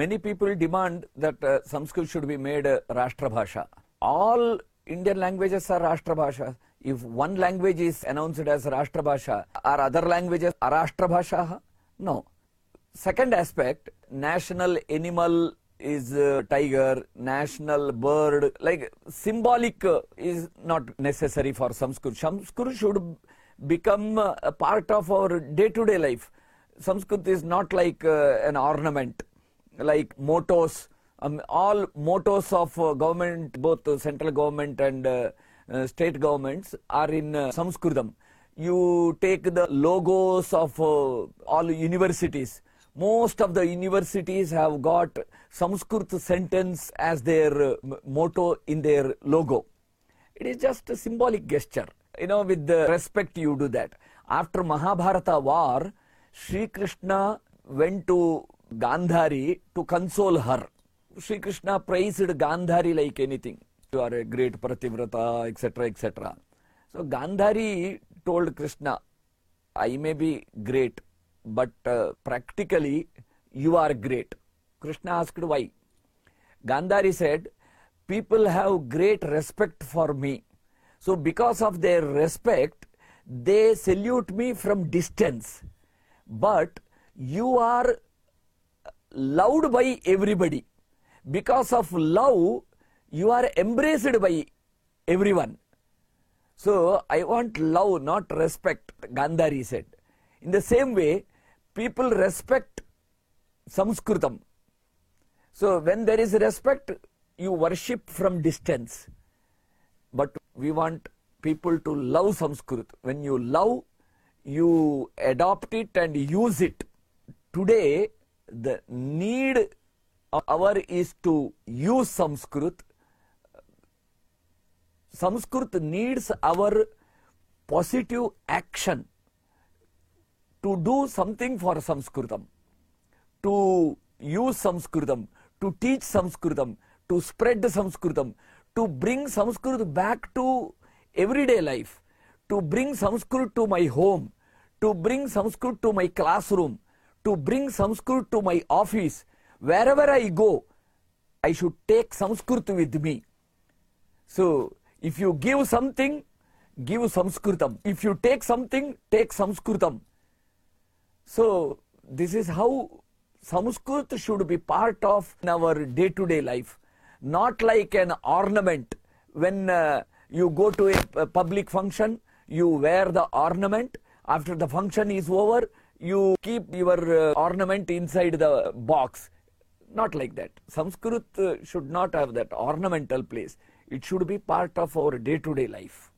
many people demand that Sanskrit should be made Rashtrabhasha. All Indian languages are Rashtrabhasha. If one language is announced as Rashtrabhasha, are other languages Rashtrabhasha? No. Second aspect, national animal is tiger, national bird, like symbolic is not necessary for Sanskrit. Sanskrit should become a part of our day-to-day life. Sanskrit is not like an ornament, like mottos. All mottos of government, both central government and state governments, are in Saṃskṛtam. You take the logos of all universities. Most of the universities have got Sanskrit sentence as their motto in their logo. It is just a symbolic gesture. You know, with the respect you do that. After Mahabharata war, Shri Krishna went to Gandhari to console her. Shri Krishna praised Gandhari like anything. You are a great Prativrata, etc., etc. So Gandhari told Krishna, I may be great, but practically you are great. Krishna asked why. Gandhari said, people have great respect for me. So because of their respect, they salute me from distance. But you are loved by everybody. Because of love, you are embraced by everyone. So I want love, not respect, Gandhari said. In the same way, people respect Saṃskṛtam. So when there is respect, you worship from distance. But we want people to love Sanskrit. When you love, you adopt it and use it. Today, the need our is to use Sanskrit. Sanskrit needs our positive action to do something for Saṃskṛtam, to use Saṃskṛtam, to teach Saṃskṛtam, to spread the Saṃskṛtam, to bring Sanskrit back to everyday life, to bring Sanskrit to my home, to bring Sanskrit to my classroom, to bring Sanskrit to my office. Wherever I go, I should take Sanskrit with me. So, if you give something, give Saṃskṛtam. If you take something, take Saṃskṛtam. So, this is how Sanskrit should be part of our day-to-day life. Not like an ornament. When you go to a public function, you wear the ornament. After the function is over, you keep your ornament inside the box. Not like that. Sanskrit should not have that ornamental place. It should be part of our day-to-day life.